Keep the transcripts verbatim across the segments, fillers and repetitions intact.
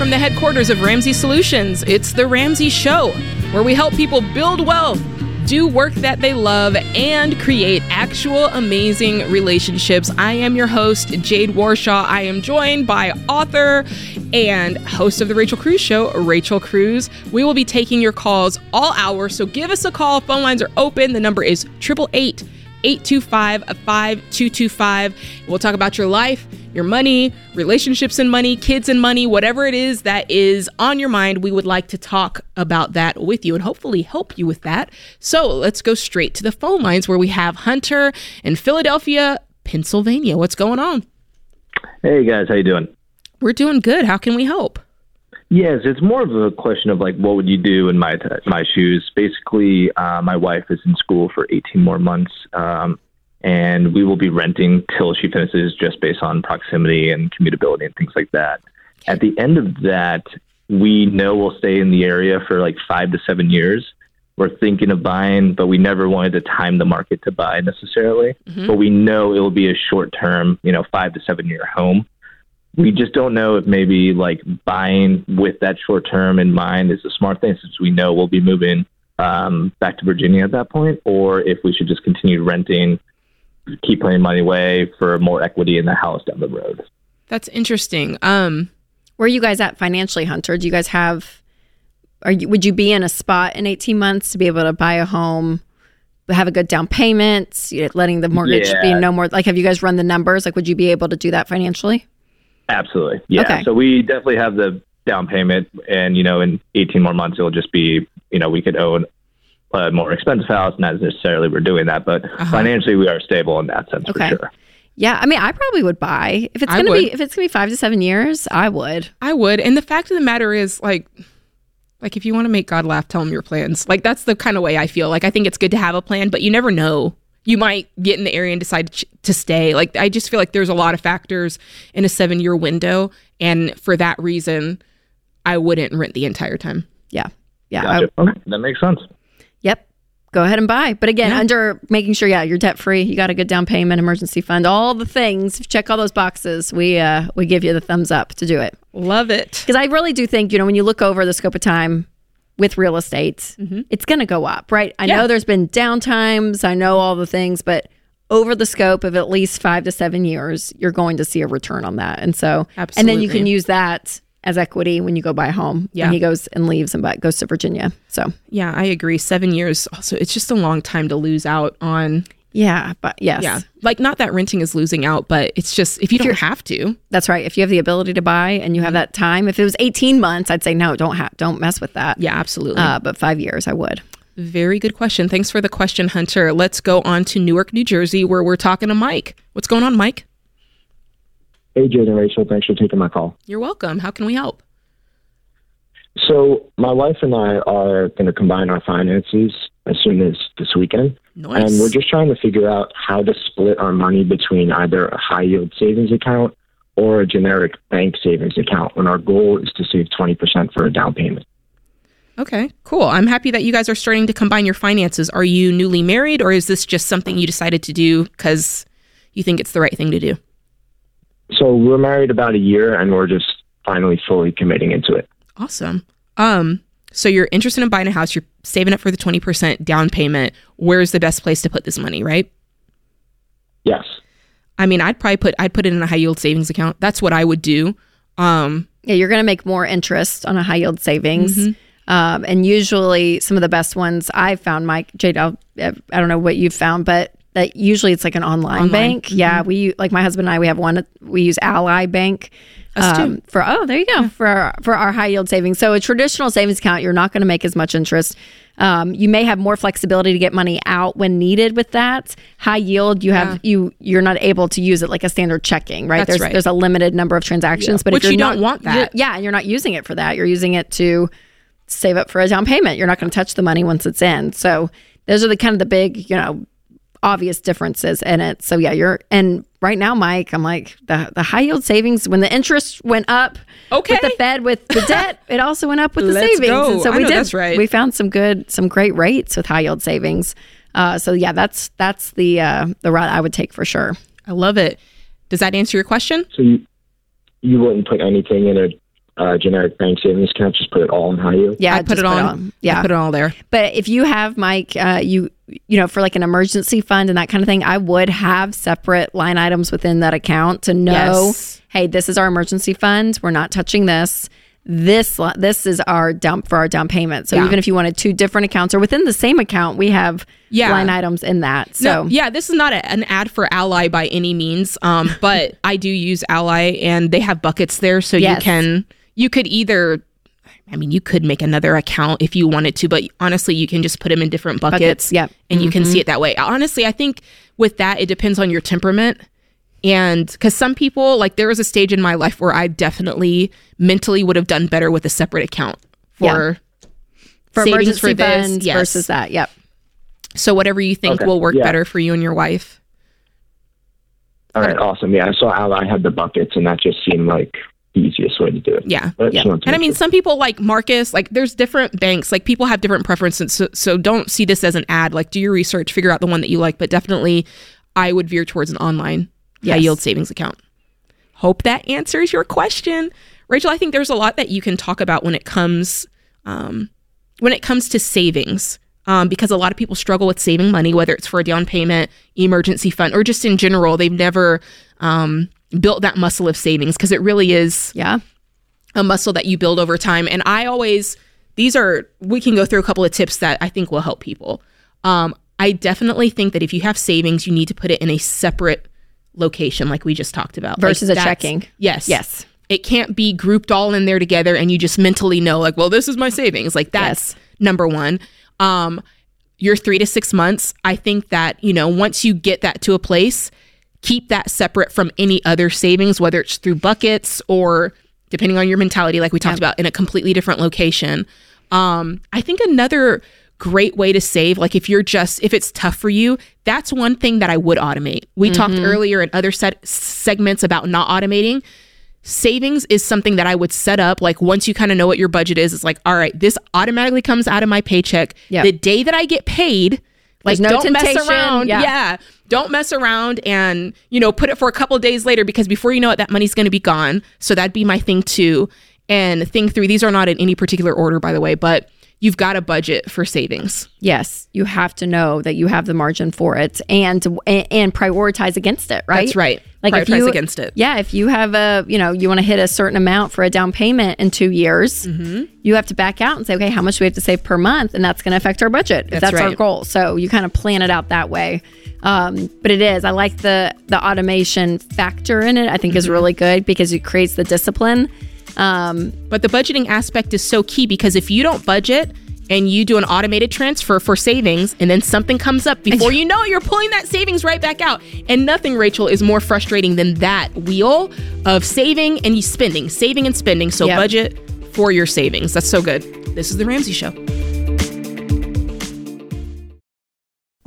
from the headquarters of Ramsey Solutions. It's The Ramsey Show, where we help people build wealth, do work that they love, and create actual amazing relationships. I am your host, Jade Warshaw. I am joined by author and host of The Rachel Cruze Show, Rachel Cruze. We will be taking your calls all hours, so give us a call. Phone lines are open. The number is eight eight eight, eight two five, five two two five. We'll talk about your life, your money, relationships and money, kids and money, whatever it is that is on your mind. We would like to talk about that with you and hopefully help you with that. So let's go straight to the phone lines where we have Hunter in Philadelphia, Pennsylvania. What's going on? Hey guys, how you doing? We're doing good. How can we help? Yes, it's more of a question of like, what would you do in my my shoes? Basically, uh, my wife is in school for eighteen more months, um, and we will be renting till she finishes just based on proximity and commutability and things like that. Okay. At the end of that, we know we'll stay in the area for like five to seven years. We're thinking of buying, but we never wanted to time the market to buy necessarily. Mm-hmm. But we know it will be a short-term, you know, five to seven-year home. We just don't know if maybe like buying with that short term in mind is a smart thing, since we know we'll be moving um, back to Virginia at that point, or if we should just continue renting, keep putting money away for more equity in the house down the road. That's interesting. Um, where are you guys at financially, Hunter? Do you guys have, are you, would you be in a spot in eighteen months to be able to buy a home, have a good down payment, letting the mortgage yeah. be no more? Like, have you guys run the numbers? Like, would you be able to do that financially? Absolutely. Yeah. Okay. So we definitely have the down payment, and, you know, in eighteen more months, it'll just be, you know, we could own a more expensive house. Not necessarily we're doing that, but uh-huh. financially we are stable in that sense okay. for sure. Yeah. I mean, I probably would buy if it's going to be, if it's going to be five to seven years, I would, I would. And the fact of the matter is like, like if you want to make God laugh, tell him your plans. Like that's the kind of way I feel. Like, I think it's good to have a plan, but you never know. You might get in the area and decide to stay. Like, I just feel like there's a lot of factors in a seven-year window. And for that reason, I wouldn't rent the entire time. Yeah. Yeah. Gotcha. I, okay. That makes sense. Yep. Go ahead and buy. But again, yeah. under making sure, yeah, you're debt-free, you got a good down payment, emergency fund, all the things, check all those boxes. We, uh, we give you the thumbs up to do it. Love it. Because I really do think, you know, when you look over the scope of time, with real estate, mm-hmm. it's going to go up, right? I yeah. know there's been downtimes. I know all the things, but over the scope of at least five to seven years, you're going to see a return on that. And so, Absolutely. and then you can use that as equity when you go buy a home. Yeah. And he goes and leaves and goes to Virginia. So, yeah, I agree. Seven years also, it's just a long time to lose out on. Yeah, but yes. Yeah. Like, not that renting is losing out, but it's just if you if don't have to. That's right. If you have the ability to buy and you have that time, if it was eighteen months, I'd say no, don't ha- don't mess with that. Yeah, absolutely. Uh, but five years, I would. Very good question. Thanks for the question, Hunter. Let's go on to Newark, New Jersey, where we're talking to Mike. What's going on, Mike? Hey, Jade and Rachel. Thanks for taking my call. You're welcome. How can we help? So my wife and I are going to combine our finances as soon as this weekend. Nice. And we're just trying to figure out how to split our money between either a high yield savings account or a generic bank savings account when our goal is to save twenty percent for a down payment. Okay, cool. I'm happy that you guys are starting to combine your finances. Are you newly married, or is this just something you decided to do because you think it's the right thing to do? So we're married about a year and we're just finally fully committing into it. Awesome. Um, so you're interested in buying a house, you're saving up for the twenty percent down payment. Where's the best place to put this money, right? Yes. I mean, I'd probably put, I'd put it in a high yield savings account. That's what I would do. Um, yeah, you're going to make more interest on a high yield savings. Mm-hmm. Um, and usually some of the best ones I've found, Mike, Jade, I'll, I don't know what you've found, but that usually it's like an online, online. bank. Mm-hmm. Yeah. We, like my husband and I, we have one, we use Ally Bank. Um, for oh there you go yeah. for our, for our high yield savings. So a traditional savings account, you're not going to make as much interest. Um, you may have more flexibility to get money out when needed with that. High yield, you have yeah. you you're not able to use it like a standard checking, right? That's there's right. there's a limited number of transactions, yeah. but which if you don't want that, yeah, and you're not using it for that. You're using it to save up for a down payment. You're not going to touch the money once it's in. So those are the kind of the big, you know, obvious differences in it. So yeah, you're and right now, Mike, I'm like the the high yield savings when the interest went up okay. with the Fed with the debt, it also went up with the Let's savings. Go. And so I we know, did that's right. we found some good some great rates with high yield savings. Uh, so yeah, that's that's the uh, the route I would take for sure. I love it. Does that answer your question? So you, you wouldn't put anything in a uh, generic bank savings account, just put it all in H I U. Yeah, I put it all. Yeah, I put it all there. But if you have, Mike, uh, you you know, for like an emergency fund and that kind of thing, I would have separate line items within that account to know, yes. hey, this is our emergency fund. We're not touching this. This this is our dump for our down payment. So yeah. even if you wanted two different accounts or within the same account, we have yeah. line items in that. So no, yeah, this is not a, an ad for Ally by any means, um, but I do use Ally, and they have buckets there, so yes. you can you could either, I mean, you could make another account if you wanted to, but honestly, you can just put them in different buckets, buckets yep. and mm-hmm. you can see it that way. Honestly, I think with that, it depends on your temperament. And because some people, like there was a stage in my life where I definitely mentally would have done better with a separate account for yeah. for savings emergency for this funds yes. versus that. Yep. So whatever you think okay. will work yeah. better for you and your wife. All right. Awesome. Yeah. I saw how I had the buckets and that just seemed like the easiest way to do it. Yeah. yeah. And I mean, some people like Marcus, like there's different banks, like people have different preferences. So, so don't see this as an ad, like do your research, figure out the one that you like. But definitely I would veer towards an online Yes. high yield savings account. Hope that answers your question. Rachel, I think there's a lot that you can talk about when it comes um, when it comes to savings, um, because a lot of people struggle with saving money, whether it's for a down payment, emergency fund, or just in general, they've never um, built that muscle of savings because it really is yeah. a muscle that you build over time. And I always, these are, we can go through a couple of tips that I think will help people. Um, I definitely think that if you have savings, you need to put it in a separate location like we just talked about versus like a checking. Yes. Yes. It can't be grouped all in there together and you just mentally know like, well, this is my savings. Like that's yes. number one. Um, your three to six months. I think that, you know, once you get that to a place, keep that separate from any other savings, whether it's through buckets or depending on your mentality, like we talked yeah. about in a completely different location. Um, I think another great way to save, like if you're just if it's tough for you, that's one thing that I would automate. We mm-hmm. talked earlier in other set segments about not automating. Savings is something that I would set up, like once you kind of know what your budget is, it's like, all right, this automatically comes out of my paycheck yep. the day that I get paid. Like no don't temptation. mess around yeah. yeah don't mess around and, you know, put it for a couple of days later, because before you know it, that money's going to be gone. So that'd be my thing too. And think through, these are not in any particular order, by the way, but you've got a budget for savings. Yes. You have to know that you have the margin for it and and prioritize against it, right? That's right. Like prioritize if you, against it. Yeah. If you have a, you know, you want to hit a certain amount for a down payment in two years, mm-hmm. you have to back out and say, okay, how much do we have to save per month? And that's going to affect our budget if that's, that's right. our goal. So you kind of plan it out that way. Um, but it is, I like the, the automation factor in it, I think mm-hmm. is really good because it creates the discipline. Um, but the budgeting aspect is so key, because if you don't budget and you do an automated transfer for savings and then something comes up, before you know it, you're pulling that savings right back out. And nothing, Rachel, is more frustrating than that wheel of saving and spending, saving and spending. So yep. budget for your savings. That's so good. This is The Ramsey Show.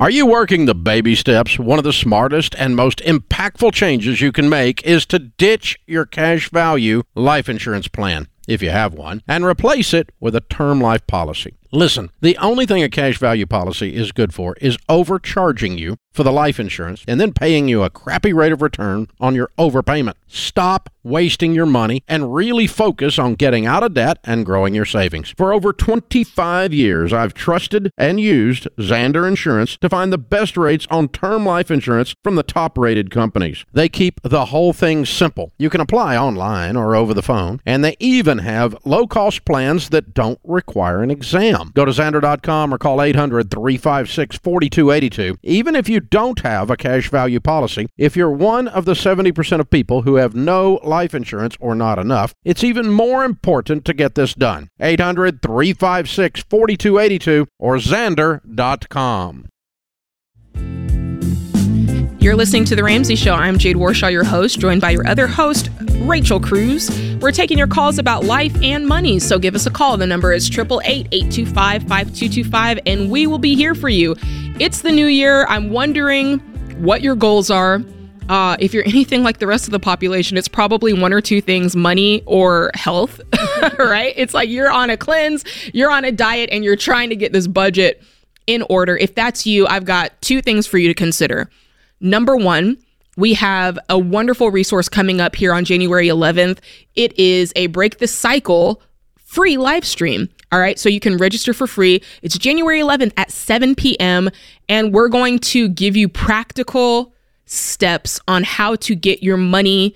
Are you working the baby steps? One of the smartest and most impactful changes you can make is to ditch your cash value life insurance plan, if you have one, and replace it with a term life policy. Listen, the only thing a cash value policy is good for is overcharging you for the life insurance and then paying you a crappy rate of return on your overpayment. Stop wasting your money and really focus on getting out of debt and growing your savings. For over twenty-five years, I've trusted and used Zander Insurance to find the best rates on term life insurance from the top-rated companies. They keep the whole thing simple. You can apply online or over the phone, and they even have low-cost plans that don't require an exam. Go to Zander dot com or call eight hundred, three five six, four two eight two. Even if you don't have a cash value policy, if you're one of the seventy percent of people who have no life insurance or not enough, it's even more important to get this done. eight hundred, three five six, four two eight two or Zander dot com. You're listening to The Ramsey Show. I'm Jade Warshaw, your host, joined by your other host, Rachel Cruze. We're taking your calls about life and money, so give us a call. The number is eight eight eight, eight two five, five two two five, and we will be here for you. It's the new year. I'm wondering what your goals are. Uh, if you're anything like the rest of the population, it's probably one or two things, money or health, right? It's like you're on a cleanse, you're on a diet, and you're trying to get this budget in order. If that's you, I've got two things for you to consider. Number one, We have a wonderful resource coming up here on January eleventh. It is a Break the Cycle free live stream. All right. So you can register for free. It's January eleventh at seven p.m. And we're going to give you practical steps on how to get your money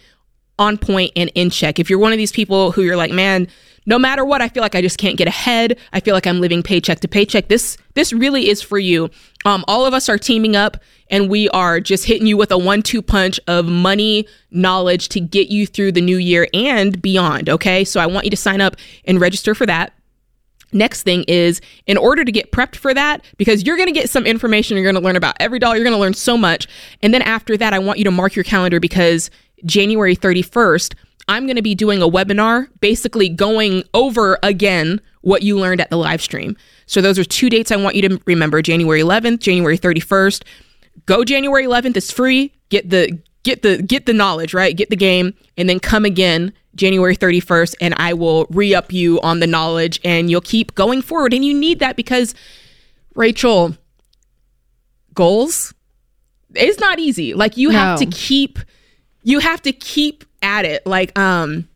on point and in check. If you're one of these people who you're like, man, no matter what, I feel like I just can't get ahead. I feel like I'm living paycheck to paycheck. This this really is for you. Um, all of us are teaming up, and we are just hitting you with a one two punch of money knowledge to get you through the new year and beyond, okay? So I want you to sign up and register for that. Next thing is, in order to get prepped for that, because you're going to get some information, you're going to learn about every dollar, you're going to learn so much. And then after that, I want you to mark your calendar, because January thirty-first, I'm going to be doing a webinar, basically going over again what you learned at the live stream. So those are two dates I want you to remember: January eleventh, January thirty-first. Go January eleventh; it's free. Get the get the get the knowledge, right? Get the game, and then come again January thirty-first, and I will re-up you on the knowledge, and you'll keep going forward. And you need that, because Rachel, goals, it's not easy. Like you no. have to keep. You have to keep at it. Like um,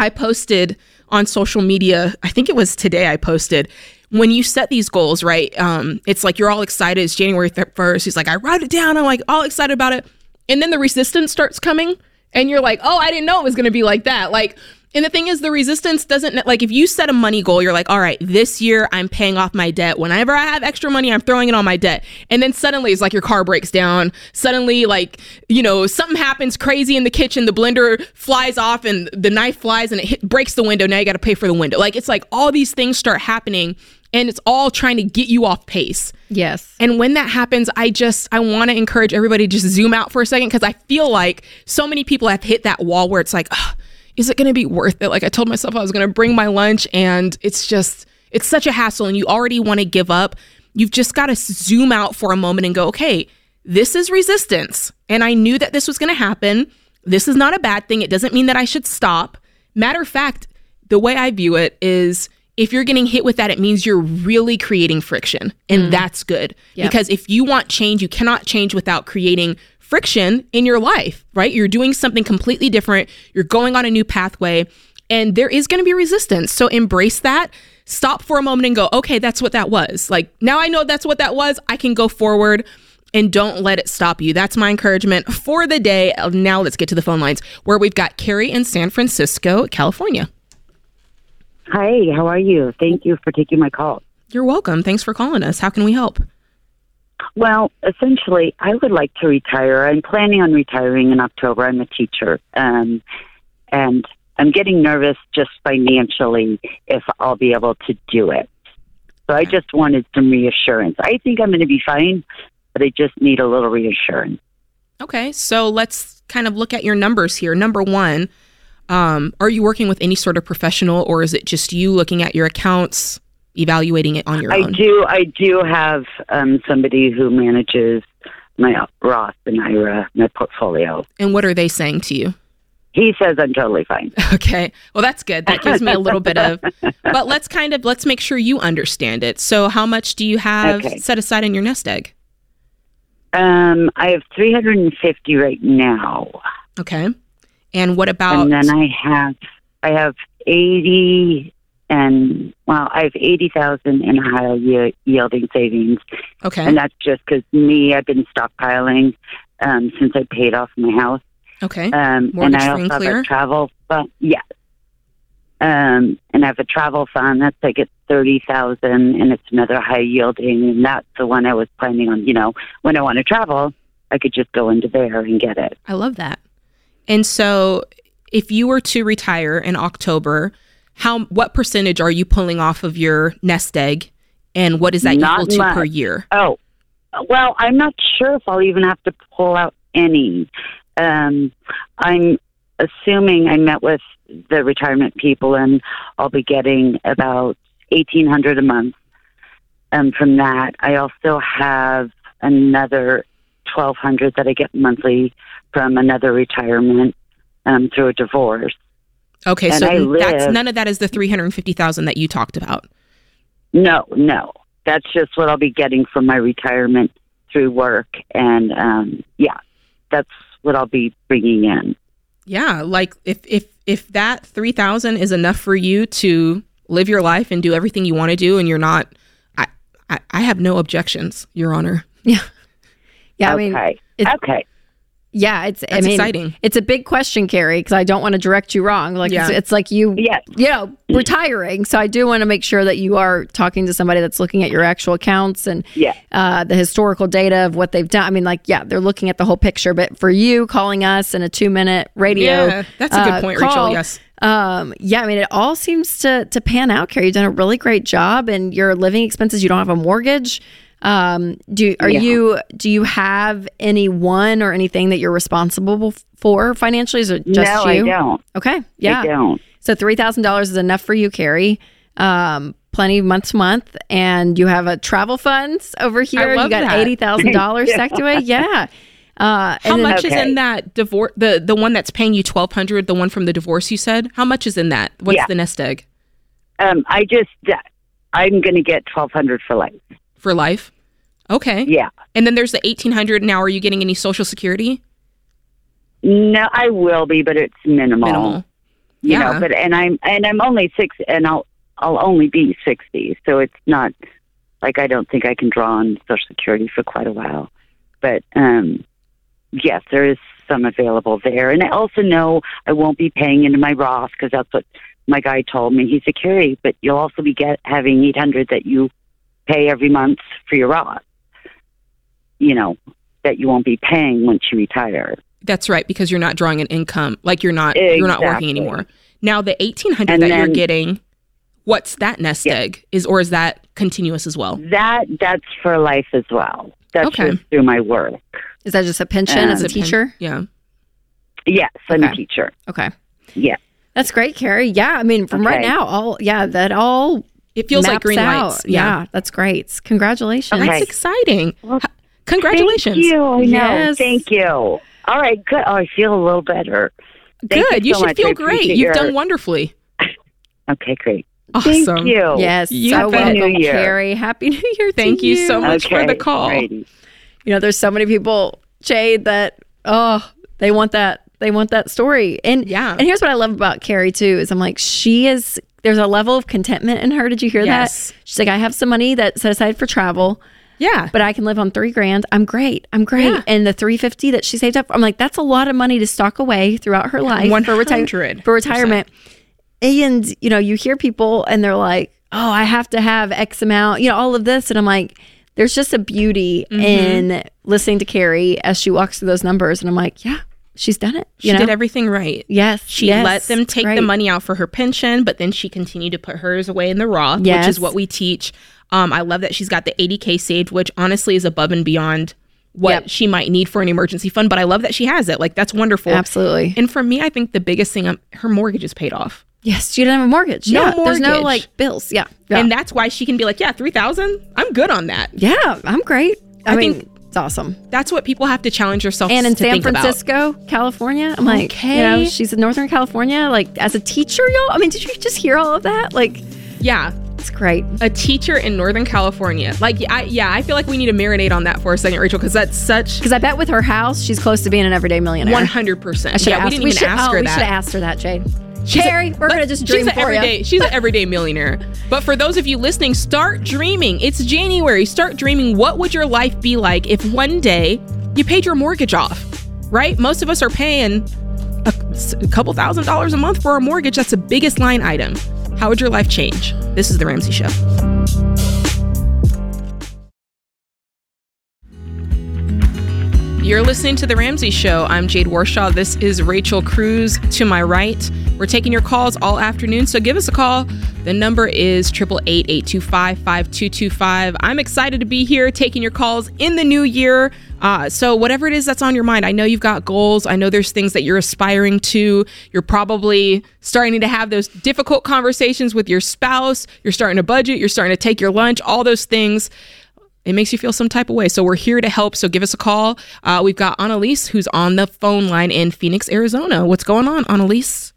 I posted on social media, I think it was today I posted, when you set these goals, right? Um, it's like you're all excited. It's January first. He's like, I wrote it down. I'm like all excited about it. And then the resistance starts coming. And you're like, oh, I didn't know it was going to be like that. Like, and the thing is, the resistance doesn't, like, if you set a money goal, you're like, all right, this year I'm paying off my debt. Whenever I have extra money, I'm throwing it on my debt. And then suddenly it's like your car breaks down. Suddenly, like, you know, something happens crazy in the kitchen. The blender flies off and the knife flies and it hit, breaks the window. Now you got to pay for the window. Like, it's like all these things start happening, and it's all trying to get you off pace. Yes. And when that happens, I just, I want to encourage everybody to just zoom out for a second, because I feel like so many people have hit that wall where it's like, oh, is it going to be worth it? Like, I told myself I was going to bring my lunch, and it's just, it's such a hassle, and you already want to give up. You've just got to zoom out for a moment and go, okay, this is resistance. And I knew that this was going to happen. This is not a bad thing. It doesn't mean that I should stop. Matter of fact, the way I view it is, if you're getting hit with that, it means you're really creating friction. And mm. that's good. Yep. Because if you want change, you cannot change without creating friction in your life, right? You're doing something completely different. You're going on a new pathway, and there is going to be resistance. So embrace that. Stop for a moment and go, okay, that's what that was. Like, now I know that's what that was. I can go forward, and don't let it stop you. That's my encouragement for the day. Now let's get to the phone lines, where we've got Carrie in San Francisco, California. Hi, how are you? Thank you for taking my call. You're welcome. Thanks for calling us. How can we help? Well, essentially, I would like to retire. I'm planning on retiring in October. I'm a teacher, um, and I'm getting nervous just financially if I'll be able to do it. So I just wanted some reassurance. I think I'm going to be fine, but I just need a little reassurance. Okay, so let's kind of look at your numbers here. Number one, Um, are you working with any sort of professional, or is it just you looking at your accounts, evaluating it on your I own? I do. I do have um, somebody who manages my Roth and I R A, my portfolio. And what are they saying to you? He says I'm totally fine. Okay. Well, that's good. That gives me a little bit of, but let's kind of, let's make sure you understand it. So how much do you have okay. set aside in your nest egg? Um, I have three hundred fifty right now. Okay. And what about? And then I have, I have eighty, and well, I have eighty thousand in high yield, yielding savings. Okay, and that's just because me, I've been stockpiling um, since I paid off my house. Okay, um, and I also have a travel fund. Yeah, um, and I have a travel fund that's like at thirty thousand, and it's another high yielding, and that's the one I was planning on. You know, when I want to travel, I could just go into there and get it. I love that. And so if you were to retire in October, how what percentage are you pulling off of your nest egg, and what is that not equal to much. Per year? Oh, well, I'm not sure if I'll even have to pull out any. Um, I'm assuming I met with the retirement people, and I'll be getting about eighteen hundred dollars a month um, from that. I also have another twelve hundred dollars that I get monthly from another retirement um, through a divorce. Okay, and so live, that's, none of that is the three hundred fifty thousand dollars that you talked about. No, no, that's just what I'll be getting from my retirement through work, and um, yeah, that's what I'll be bringing in. Yeah, like if if if that three thousand dollars is enough for you to live your life and do everything you want to do, and you're not, I I, I have no objections, Your Honor. Yeah, yeah. Okay. I mean, it's, okay. Yeah, it's. That's I mean, exciting. It's a big question, Carrie, because I don't want to direct you wrong. Like yeah. it's, it's like you, yes. you know, retiring. So I do want to make sure that you are talking to somebody that's looking at your actual accounts and yeah. uh, the historical data of what they've done. I mean, like, yeah, they're looking at the whole picture. But for you calling us in a two-minute radio, yeah, that's a good uh, point, call, Rachel. Yes. Um, yeah, I mean, it all seems to to pan out, Carrie. You've done a really great job, and your living expenses. You don't have a mortgage. Um, do are yeah. you do you have anyone or anything that you're responsible for financially? Is it just no, you? No, I don't. Okay, yeah, I don't. So three thousand dollars is enough for you, Carrie. Um, plenty month to month, and you have a travel funds over here. I love you got that. eighty thousand dollars stacked away. Yeah. Uh, how much okay. is in that divorce? The the one that's paying you twelve hundred dollars, the one from the divorce you said. How much is in that? What's yeah. the nest egg? Um, I just I'm going to get twelve hundred dollars for life. For life? Okay. Yeah. And then there's the eighteen hundred dollars. Now, are you getting any Social Security? No, I will be, but it's minimal. Minimal. You yeah. know, but and I'm and I'm only six, and I'll I'll only be sixty, so it's not like I don't think I can draw on Social Security for quite a while. But um, yes, there is some available there, and I also know I won't be paying into my Roth because that's what my guy told me. He's a Carrie, but you'll also be get having eight hundred dollars that you pay every month for your Roth, you know, that you won't be paying once you retire. That's right, because you're not drawing an income, like you're not exactly. you're not working anymore. Now the eighteen hundred dollars and that then, you're getting, what's that nest yeah. egg? Is or is that continuous as well? That that's for life as well. That's okay. just through my work. Is that just a pension um, as a teacher? Yeah. Yes, I'm okay. a teacher. Okay. Yeah. That's great, Carrie. Yeah, I mean, from okay. right now, all yeah, that all. It feels Maps like green out. Lights. Yeah. yeah, that's great. Congratulations. Okay. That's exciting. Well, Congratulations. Thank you. I know. Yes. Thank you. All right. Good. Oh, I feel a little better. Thank good. You, so you should much. feel great. You've your... done wonderfully. Okay, great. Awesome. Thank you. Yes. You so welcome, New Year. Carrie. Happy New Year. Thank you. you so much okay. for the call. Righty. You know, there's so many people, Jade, that, oh, they want that. They want that story. And yeah. and here's what I love about Carrie, too, is I'm like, she is... There's a level of contentment in her. Did you hear yes. that? She's like, I have some money that's set aside for travel. Yeah. But I can live on three grand. I'm great. I'm great. Yeah. And the three fifty that she saved up, I'm like, that's a lot of money to stock away throughout her life one hundred percent. For, reti- for retirement. And, you know, you hear people and they're like, oh, I have to have X amount, you know, all of this. And I'm like, there's just a beauty mm-hmm. in listening to Carrie as she walks through those numbers. And I'm like, yeah. She's done it. You she know? did everything right. Yes. She yes, let them take right. the money out for her pension, but then she continued to put hers away in the Roth, yes. which is what we teach. Um, I love that she's got the eighty thousand saved, which honestly is above and beyond what yep. she might need for an emergency fund. But I love that she has it. Like, that's wonderful. Absolutely. And for me, I think the biggest thing, um, her mortgage is paid off. Yes. She didn't have a mortgage. No yeah, mortgage. There's no, like, bills. Yeah. yeah. And that's why she can be like, yeah, three thousand dollars. I'm good on that. Yeah. I'm great. I, I mean, think... It's awesome. That's what people have to challenge yourself to think about. And in San Francisco, California, I'm like, okay. you know, she's in Northern California, like as a teacher, y'all. I mean, did you just hear all of that? Like, yeah, it's great. A teacher in Northern California. Like, I, yeah, I feel like we need to marinate on that for a second, Rachel, because that's such. Because I bet with her house, she's close to being an everyday millionaire. one hundred percent. I should yeah, have asked, we didn't even ask her that. We should have asked her that, Jade. Carrie, we're going to just dream she's for everyday, you. She's an everyday millionaire. But for those of you listening, start dreaming. It's January. Start dreaming. What would your life be like if one day you paid your mortgage off, right? Most of us are paying a, a couple thousand dollars a month for our mortgage. That's the biggest line item. How would your life change? This is The Ramsey Show. You're listening to The Ramsey Show. I'm Jade Warshaw. This is Rachel Cruze to my right. We're taking your calls all afternoon, so give us a call. The number is eight eight eight, eight two five, five two two five. I'm excited to be here taking your calls in the new year. Uh, so whatever it is that's on your mind, I know you've got goals. I know there's things that you're aspiring to. You're probably starting to have those difficult conversations with your spouse. You're starting to budget. You're starting to take your lunch, all those things. It makes you feel some type of way. So we're here to help. So give us a call. Uh, we've got Annalise, who's on the phone line in Phoenix, Arizona. What's going on, Annalise?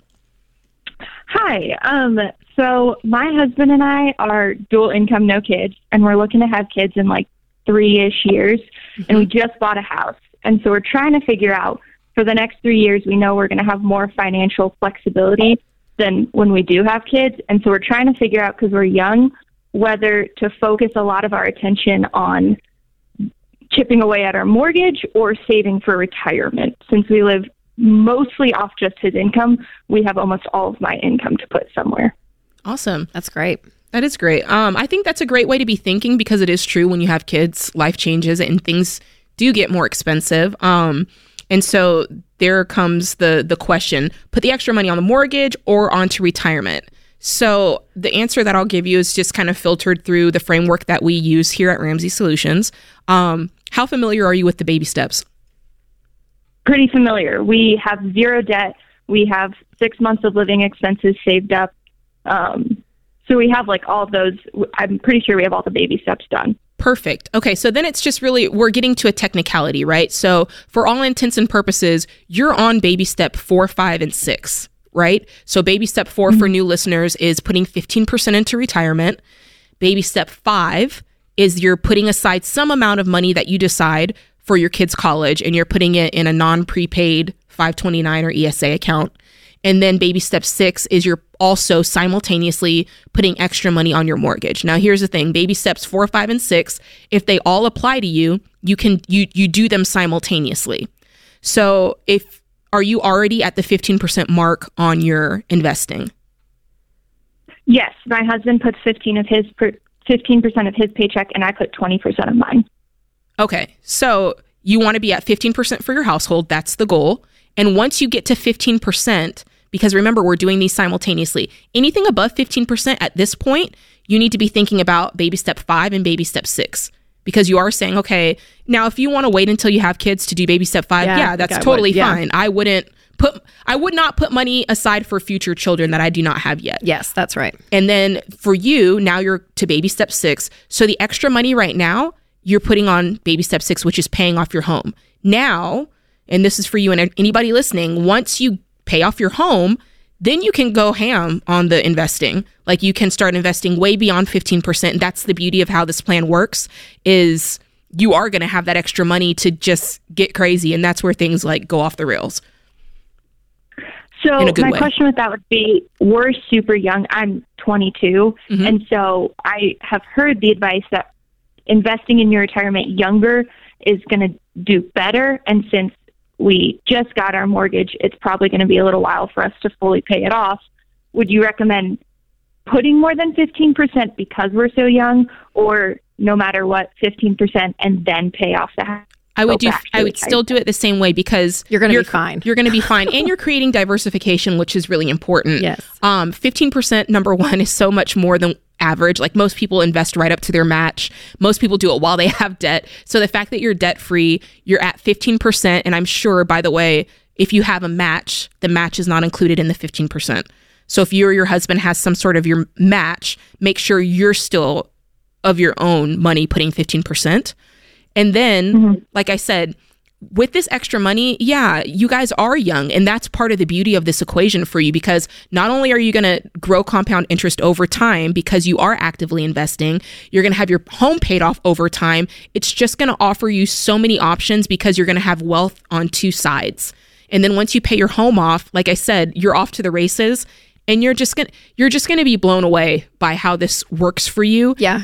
Hi. Um, so my husband and I are dual income, no kids, and we're looking to have kids in like three-ish years. Mm-hmm. And we just bought a house. And so we're trying to figure out for the next three years, we know we're going to have more financial flexibility than when we do have kids. And so we're trying to figure out, because we're young, whether to focus a lot of our attention on chipping away at our mortgage or saving for retirement. Since we live mostly off just his income, we have almost all of my income to put somewhere. Awesome. That's great. That is great. Um, I think that's a great way to be thinking, because it is true, when you have kids, life changes and things do get more expensive. Um, and so there comes the the question, put the extra money on the mortgage or onto retirement. So the answer that I'll give you is just kind of filtered through the framework that we use here at Ramsey Solutions. Um, how familiar are you with the baby steps? Pretty familiar. We have zero debt. We have six months of living expenses saved up. Um, so we have like all those, I'm pretty sure we have all the baby steps done. Perfect. Okay. So then it's just really, we're getting to a technicality, right? So for all intents and purposes, you're on baby step four, five, and six, right? So baby step four, mm-hmm. for new listeners, is putting fifteen percent into retirement. Baby step five is you're putting aside some amount of money that you decide for your kids' college, and you're putting it in a non-prepaid five twenty-nine or E S A account. And then baby step six is you're also simultaneously putting extra money on your mortgage. Now, here's the thing. Baby steps four, five, and six, if they all apply to you, you can you you do them simultaneously. So if are you already at the fifteen percent mark on your investing? Yes. My husband puts fifteen of his per, fifteen percent of his paycheck, and I put twenty percent of mine. Okay. So you want to be at fifteen percent for your household. That's the goal. And once you get to fifteen percent, because remember, we're doing these simultaneously, anything above fifteen percent at this point, you need to be thinking about baby step five and baby step six, because you are saying, okay, now if you want to wait until you have kids to do baby step five, yeah, yeah that's totally I yeah. fine. I wouldn't put, I would not put money aside for future children that I do not have yet. Yes, that's right. And then for you, now you're to baby step six. So the extra money right now, you're putting on baby step six, which is paying off your home. Now, and this is for you and anybody listening, once you pay off your home, then you can go ham on the investing. Like, you can start investing way beyond fifteen percent. That's the beauty of how this plan works, is you are going to have that extra money to just get crazy. And that's where things like go off the rails. So my way. question with that would be, we're super young. I'm twenty-two. Mm-hmm. And so I have heard the advice that investing in your retirement younger is going to do better. And since we just got our mortgage, it's probably going to be a little while for us to fully pay it off. Would you recommend putting more than fifteen percent because we're so young, or no matter what, fifteen percent and then pay off the house? I would do. I would still do it the same way, because you're going to be fine. You're going to be fine, and you're creating diversification, which is really important. Yes. Um, fifteen percent, number one, is so much more than average. Like, most people invest right up to their match. Most people do it while they have debt. So the fact that you're debt free, you're at fifteen percent, and I'm sure, by the way, if you have a match, the match is not included in the fifteen percent. So if you or your husband has some sort of your match, make sure you're still of your own money putting fifteen percent. And then, mm-hmm. like I said, with this extra money, yeah, you guys are young. And that's part of the beauty of this equation for you, because not only are you going to grow compound interest over time because you are actively investing, you're going to have your home paid off over time. It's just going to offer you so many options, because you're going to have wealth on two sides. And then once you pay your home off, like I said, you're off to the races, and you're just going to you're just going to be blown away by how this works for you. Yeah.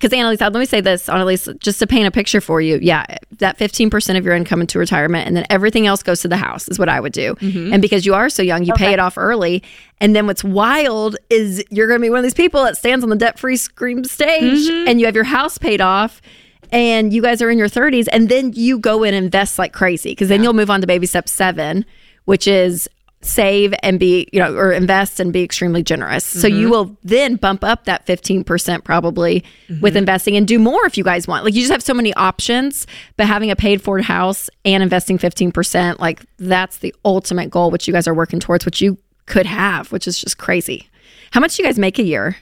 Because, Annalise, let me say this, Annalise, just to paint a picture for you. Yeah, that fifteen percent of your income into retirement, and then everything else goes to the house, is what I would do. Mm-hmm. And because you are so young, you okay. pay it off early. And then what's wild is you're going to be one of these people that stands on the debt-free scream stage, mm-hmm. and you have your house paid off, and you guys are in your thirties, and then you go and invest like crazy, because then yeah. you'll move on to baby step seven, which is save and be, you know, or invest and be extremely generous. Mm-hmm. So you will then bump up that fifteen percent probably mm-hmm. with investing, and do more if you guys want. Like, you just have so many options, but having a paid for house and investing fifteen percent, like, that's the ultimate goal, which you guys are working towards, which you could have, which is just crazy. How much do you guys make a year?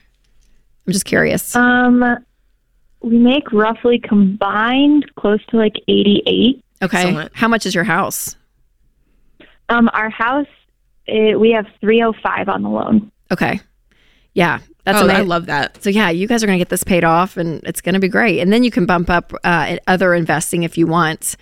I'm just curious. Um, we make roughly combined close to like eighty-eight. Okay. Excellent. How much is your house? Um, our house, It, we have three oh five on the loan. Okay. Yeah. That's oh, amazing. I love that. So yeah, you guys are going to get this paid off, and it's going to be great. And then you can bump up uh, other investing if you want.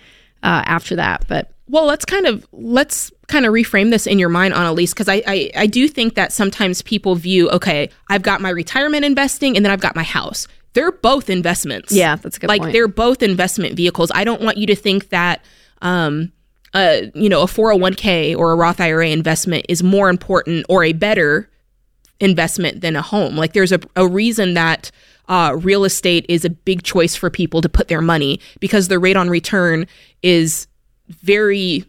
uh, after that. But well, let's kind of let's kind of reframe this in your mind, Annalise, because I, I I do think that sometimes people view, okay, I've got my retirement investing and then I've got my house. They're both investments. Yeah, that's a good like, point. Like they're both investment vehicles. I don't want you to think that, um, uh, you know, a four oh one k or a Roth I R A investment is more important or a better investment than a home. Like there's a, a reason that uh, real estate is a big choice for people to put their money, because the rate on return is very,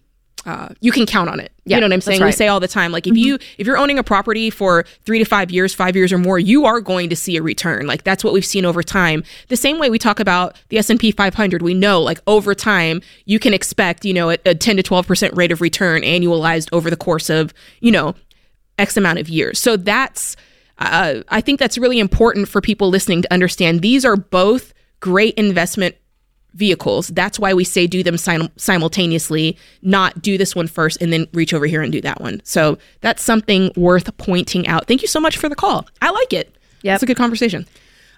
uh, you can count on it. Yeah, you know what I'm saying? Right. We say all the time, like if mm-hmm. you if you're owning a property for three to five years, five years or more, you are going to see a return. Like that's what we've seen over time. The same way we talk about the S and P five hundred, we know like over time you can expect, you know, a, a ten to twelve percent rate of return annualized over the course of, you know, X amount of years. So that's, uh, I think that's really important for people listening to understand. These are both great investment vehicles. That's why we say do them sim- simultaneously, not do this one first and then reach over here and do that one. So that's something worth pointing out. Thank you so much for the call. I like it. Yeah, it's a good conversation.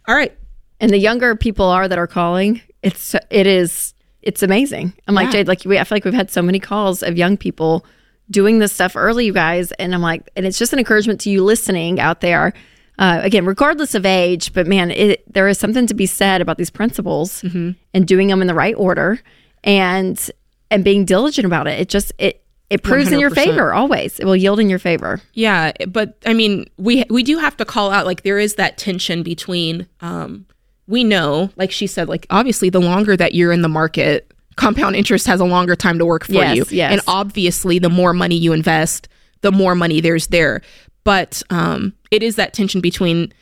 All right. And the younger people are that are calling, it's it is it's amazing. I'm like, yeah. Jade, like we, I feel like we've had so many calls of young people doing this stuff early, you guys, and I'm like, and it's just an encouragement to you listening out there. Uh, again, regardless of age, but man, it, there is something to be said about these principles mm-hmm. and doing them in the right order and and being diligent about it. It just it it proves one hundred percent in your favor always. It will yield in your favor. Yeah, but I mean, we we do have to call out like there is that tension between um, we know, like she said, like obviously the longer that you're in the market, compound interest has a longer time to work for yes, you, yes. and obviously the more money you invest, the more money there's there. But um, it is that tension between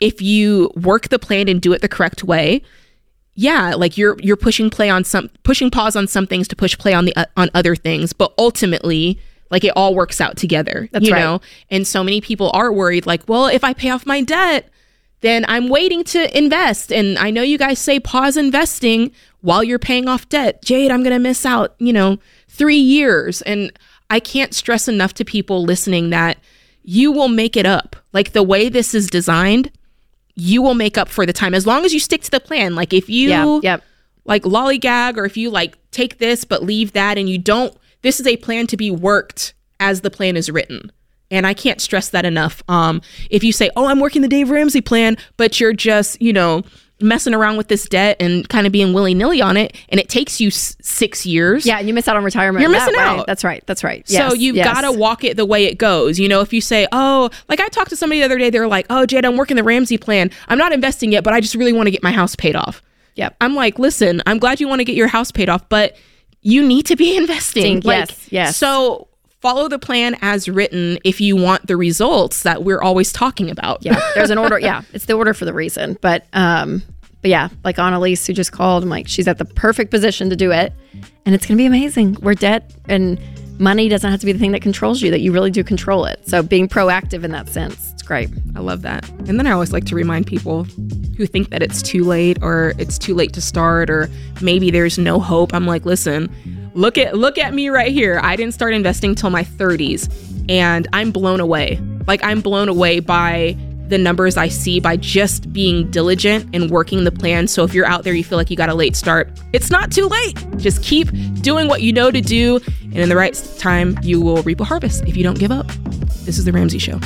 if you work the plan and do it the correct way, yeah, like you're you're pushing play on some pushing pause on some things to push play on the uh, on other things, but ultimately, like it all works out together. That's you right. know? And so many people are worried, like, well, if I pay off my debt, then I'm waiting to invest. And I know you guys say pause investing while you're paying off debt. Jade, I'm gonna miss out, you know, three years. And I can't stress enough to people listening that you will make it up. Like the way this is designed, you will make up for the time as long as you stick to the plan. Like if you yeah, yep. like lollygag, or if you like take this but leave that, and you don't, this is a plan to be worked as the plan is written. And I can't stress that enough. Um, if you say, oh, I'm working the Dave Ramsey plan, but you're just, you know, messing around with this debt and kind of being willy-nilly on it, and it takes you s- six years. Yeah, and you miss out on retirement. You're missing that out. Way. That's right. That's right. Yes, so you've yes. got to walk it the way it goes. You know, if you say, oh, like I talked to somebody the other day, they were like, oh, Jade, I'm working the Ramsey plan. I'm not investing yet, but I just really want to get my house paid off. Yep. I'm like, listen, I'm glad you want to get your house paid off, but you need to be investing. Like, yes, yes. So follow the plan as written if you want the results that we're always talking about. Yeah, there's an order. Yeah, it's the order for the reason. But um, but yeah, like Annalise, who just called, I'm like, she's at the perfect position to do it. And it's going to be amazing. Where debt and money doesn't have to be the thing that controls you, that you really do control it. So being proactive in that sense, it's great. I love that. And then I always like to remind people who think that it's too late, or it's too late to start, or maybe there's no hope. I'm like, listen, Look at look at me right here. I didn't start investing till my thirties, and I'm blown away. Like I'm blown away by the numbers I see by just being diligent and working the plan. So if you're out there, you feel like you got a late start, it's not too late. Just keep doing what you know to do, and in the right time, you will reap a harvest if you don't give up. This is The Ramsey Show.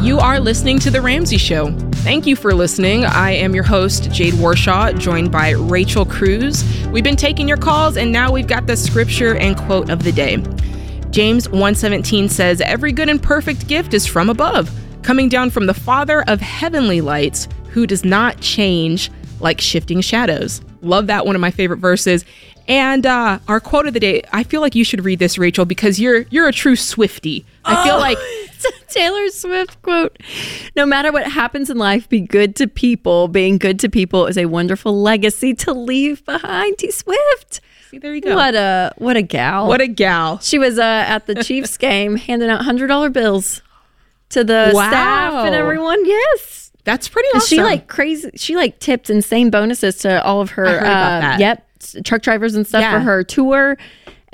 You are listening to The Ramsey Show. Thank you for listening. I am your host, Jade Warshaw, joined by Rachel Cruze. We've been taking your calls, and now we've got the scripture and quote of the day. James one seventeen says, every good and perfect gift is from above, coming down from the Father of heavenly lights, who does not change like shifting shadows. Love that. One of my favorite verses. And uh, our quote of the day, I feel like you should read this, Rachel, because you're you're a true Swiftie. I feel oh, like it's a Taylor Swift quote. No matter what happens in life, be good to people. Being good to people is a wonderful legacy to leave behind. T. Swift. See, there you go. What a what a gal. What a gal. She was uh, at the Chiefs game handing out one hundred dollar bills to the wow. staff and everyone. Yes. That's pretty awesome. And she like crazy. She like tipped insane bonuses to all of her. I heard about uh, that. Yep. truck drivers and stuff yeah. for her tour,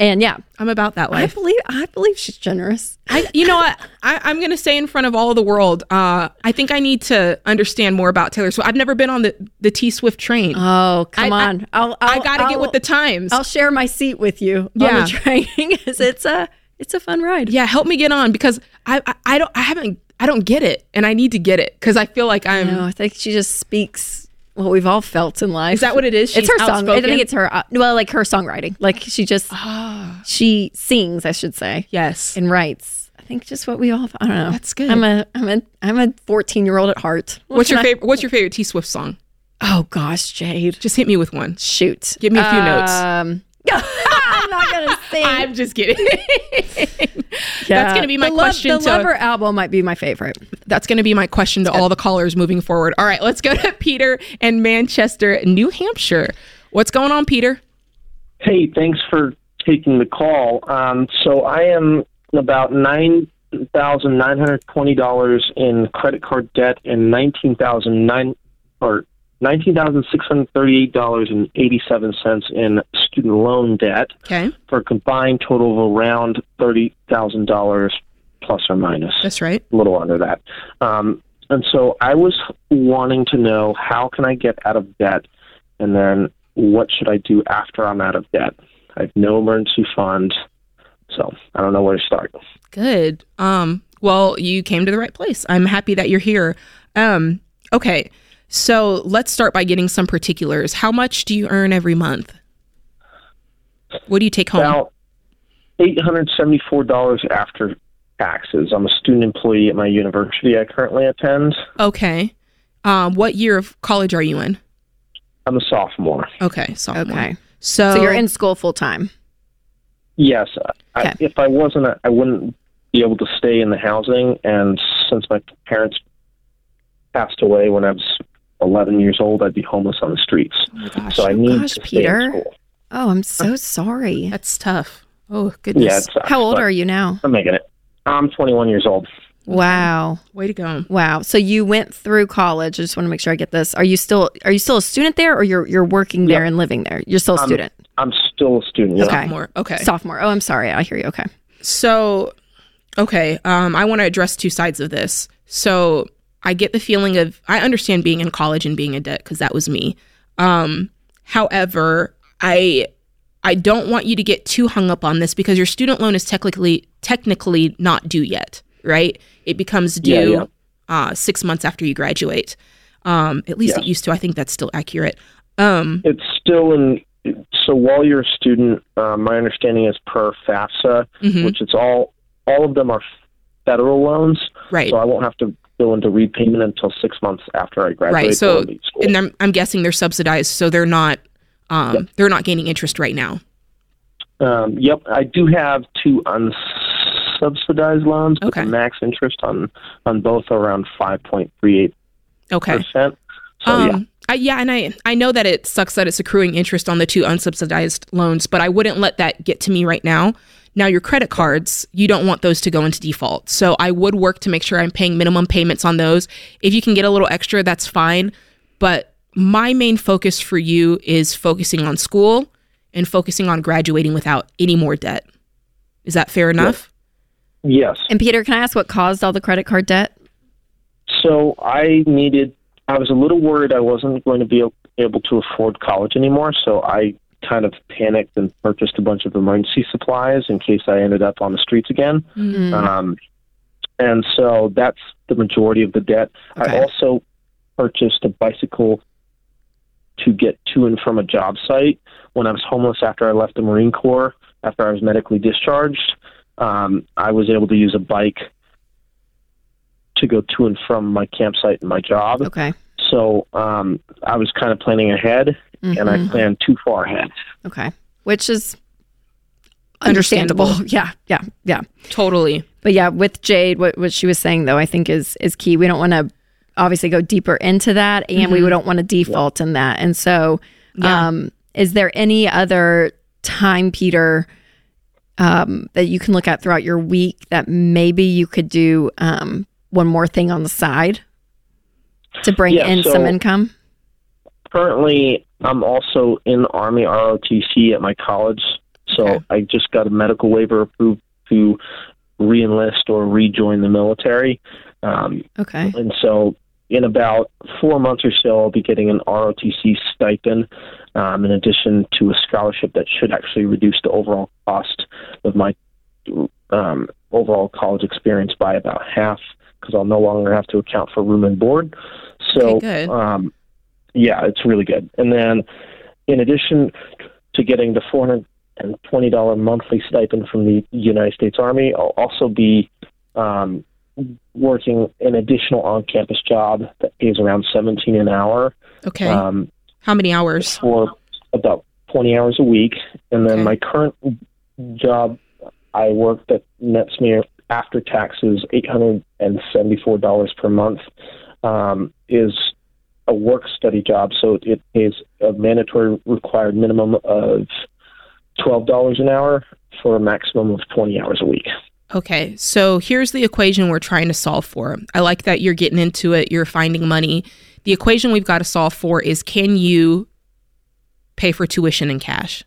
And yeah, I'm about that life. I believe I believe she's generous. I, you know what? I, I'm going to say in front of all the world, uh, I think I need to understand more about Taylor Swift. I've never been on the, the T Swift train. Oh, come I, on. I, I'll, I'll, I got to get with the times. I'll share my seat with you yeah. on the train because it's a, it's a fun ride. Yeah. Help me get on because I, I, I don't, I haven't, I don't get it and I need to get it because I feel like I'm. No, I think she just speaks what we've all felt in life. Is that what it is? She's it's her outspoken. Song. I think it's her, well, like her songwriting. Like she just, oh. she sings, I should say. Yes. And writes. I think just what we all, I don't know. That's good. I'm a, I'm a, I'm a fourteen year old at heart. What what's your I, favorite, what's your favorite T Swift song? Oh gosh, Jade. Just hit me with one. Shoot. Give me a few um, notes. Um, I'm not gonna sing. I'm just kidding. Yeah. That's gonna be my the question. Lo- the to, Lover album might be my favorite. That's gonna be my question to all the callers moving forward. All right, let's go to Peter in Manchester, New Hampshire. What's going on, Peter? Hey, thanks for taking the call. Um, so I am about nine thousand nine hundred twenty dollars in credit card debt and nineteen thousand nine or. nineteen thousand six hundred thirty-eight dollars and eighty-seven cents in student loan debt okay. for a combined total of around thirty thousand dollars plus or minus. That's right. A little under that. Um, and so I was wanting to know, how can I get out of debt? And then what should I do after I'm out of debt? I have no emergency fund, so I don't know where to start. Good. Um, well, you came to the right place. I'm happy that you're here. Um, okay. So let's start by getting some particulars. How much do you earn every month? What do you take home? About eight hundred seventy-four dollars after taxes. I'm a student employee at my university I currently attend. Okay. Um, what year of college are you in? I'm a sophomore. Okay, sophomore. Okay. So, so you're in school full time? Yes. Okay. I, if I wasn't, I wouldn't be able to stay in the housing. And since my parents passed away when I was eleven years old, I'd be homeless on the streets. Oh my gosh. So I need oh gosh, to stay Peter. In school. Oh, I'm so sorry. That's tough. Oh, goodness. Yeah, it sucks, how old are you now? I'm making it. I'm twenty-one years old. Wow. Way to go. Wow. So you went through college. I just want to make sure I get this. Are you still Are you still a student there, or you're you're working there yep. and living there? You're still a student? I'm, I'm still a student. Yeah. Okay. Sophomore. Okay. Sophomore. Oh, I'm sorry. I hear you. Okay. So, okay. Um, I want to address two sides of this. So I get the feeling of, I understand being in college and being in debt because that was me. Um, however, I I don't want you to get too hung up on this because your student loan is technically technically not due yet, right? It becomes due yeah, yeah. Uh, six months after you graduate. Um, at least yeah. it used to. I think that's still accurate. Um, it's still in, so while you're a student, uh, my understanding is per FAFSA, mm-hmm. which it's all, all of them are federal loans. Right. So I won't have to into repayment until six months after I graduate. Right, so and I'm, I'm guessing they're subsidized, so they're not um, yep. they're not gaining interest right now. Um, yep, I do have two unsubsidized loans, okay. but the max interest on on both are around five point three eight percent. So um, yeah, I, yeah, and I I know that it sucks that it's accruing interest on the two unsubsidized loans, but I wouldn't let that get to me right now. Now, your credit cards, you don't want those to go into default. So I would work to make sure I'm paying minimum payments on those. If you can get a little extra, that's fine. But my main focus for you is focusing on school and focusing on graduating without any more debt. Is that fair enough? Yes. And Peter, can I ask what caused all the credit card debt? So I needed, I was a little worried I wasn't going to be able to afford college anymore. So I kind of panicked and purchased a bunch of emergency supplies in case I ended up on the streets again. Mm. Um, and so that's the majority of the debt. Okay. I also purchased a bicycle to get to and from a job site when I was homeless after I left the Marine Corps, after I was medically discharged. Um, I was able to use a bike to go to and from my campsite and my job. Okay. So um, I was kind of planning ahead, mm-hmm. and I planned too far ahead. Okay, which is understandable. understandable. Yeah, yeah, yeah. Totally. But yeah, with Jade, what, what she was saying, though, I think is, is key. We don't want to obviously go deeper into that, and mm-hmm. we don't want to default yeah. in that. And so yeah. um, is there any other time, Peter, um, that you can look at throughout your week that maybe you could do um, one more thing on the side? To bring yeah, in so some income? Currently, I'm also in Army R O T C at my college. So okay. I just got a medical waiver approved to re-enlist or rejoin the military. Um, okay. And so in about four months or so, I'll be getting an R O T C stipend um, in addition to a scholarship that should actually reduce the overall cost of my um, overall college experience by about half, because I'll no longer have to account for room and board. So, okay, good. Um, yeah, it's really good. And then in addition to getting the four hundred twenty dollars monthly stipend from the United States Army, I'll also be um, working an additional on-campus job that pays around seventeen dollars an hour. Okay. Um, How many hours? For about twenty hours a week. And then okay. my current job, I work that nets me after taxes eight hundred seventy-four dollars per month, um, is a work-study job, so it pays a mandatory required minimum of twelve dollars an hour for a maximum of twenty hours a week. Okay, so here's the equation we're trying to solve for. I like that you're getting into it, you're finding money. The equation we've got to solve for is, can you pay for tuition in cash?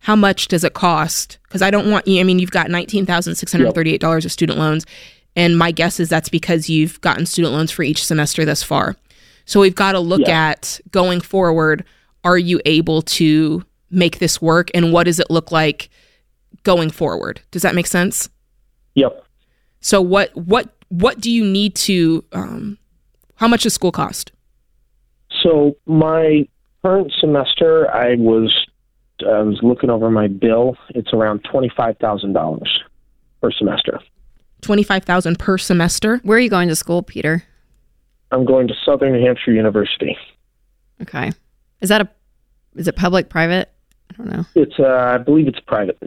How much does it cost? Because I don't want you, I mean, you've got nineteen thousand six hundred thirty-eight dollars yep. of student loans, and my guess is that's because you've gotten student loans for each semester thus far. So we've got to look yeah. at, going forward, are you able to make this work, and what does it look like going forward? Does that make sense? Yep. So what what what do you need to, um, how much does school cost? So my current semester, I was I was looking over my bill. It's around twenty-five thousand dollars per semester. twenty-five thousand dollars per semester? Where are you going to school, Peter? I'm going to Southern New Hampshire University. Okay. Is that a, is it public, private? I don't know. It's, uh, I believe it's private.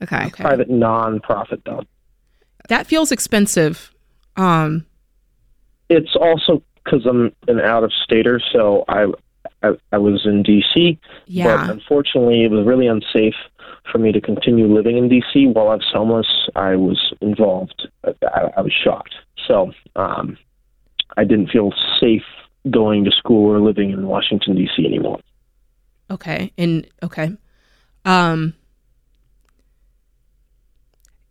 Okay. okay. Private nonprofit though. That feels expensive. Um, it's also because I'm an out-of-stater, so I, I, I was in D C Yeah. But unfortunately, it was really unsafe for me to continue living in D C while I was homeless. I was involved. I, I was shocked. So, um, I didn't feel safe going to school or living in Washington, D C anymore. Okay. And okay. Um,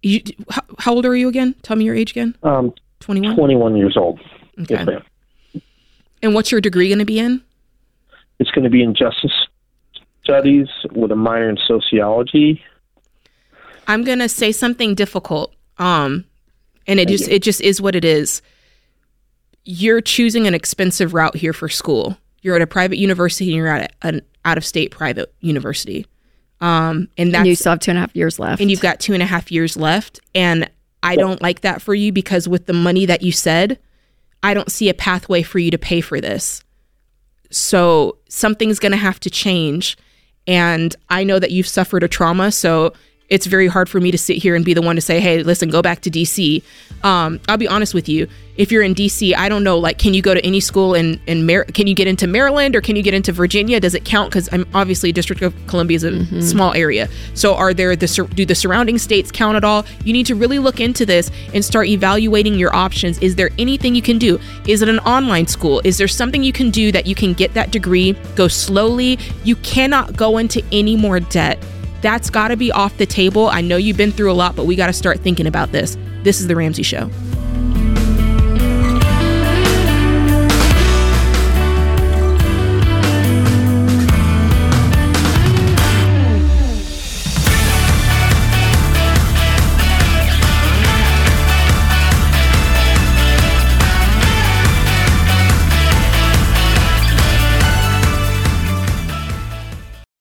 you, how, how old are you again? Tell me your age again. Um, twenty-one? twenty-one years old. Okay. Yes, ma'am. And what's your degree going to be in? It's going to be in justice studies with a minor in sociology. I'm going to say something difficult. Um, and it Thank just, you. it just is what it is. You're choosing an expensive route here for school. You're at a private university and you're at an out-of-state private university. Um, and, that's, and you still have two and a half years left. And you've got two and a half years left. And I don't like that for you, because with the money that you said, I don't see a pathway for you to pay for this. So something's going to have to change. And I know that you've suffered a trauma, so it's very hard for me to sit here and be the one to say, hey, listen, go back to D C. Um, I'll be honest with you. If you're in D C, I don't know, like, can you go to any school in, in Mar- can you get into Maryland, or can you get into Virginia? Does it count? Because I'm obviously District of Columbia is a mm-hmm. small area. So are there the sur- do the surrounding states count at all? You need to really look into this and start evaluating your options. Is there anything you can do? Is it an online school? Is there something you can do that you can get that degree? Go slowly. You cannot go into any more debt. That's got to be off the table. I know you've been through a lot, but we got to start thinking about this. This is The Ramsey Show.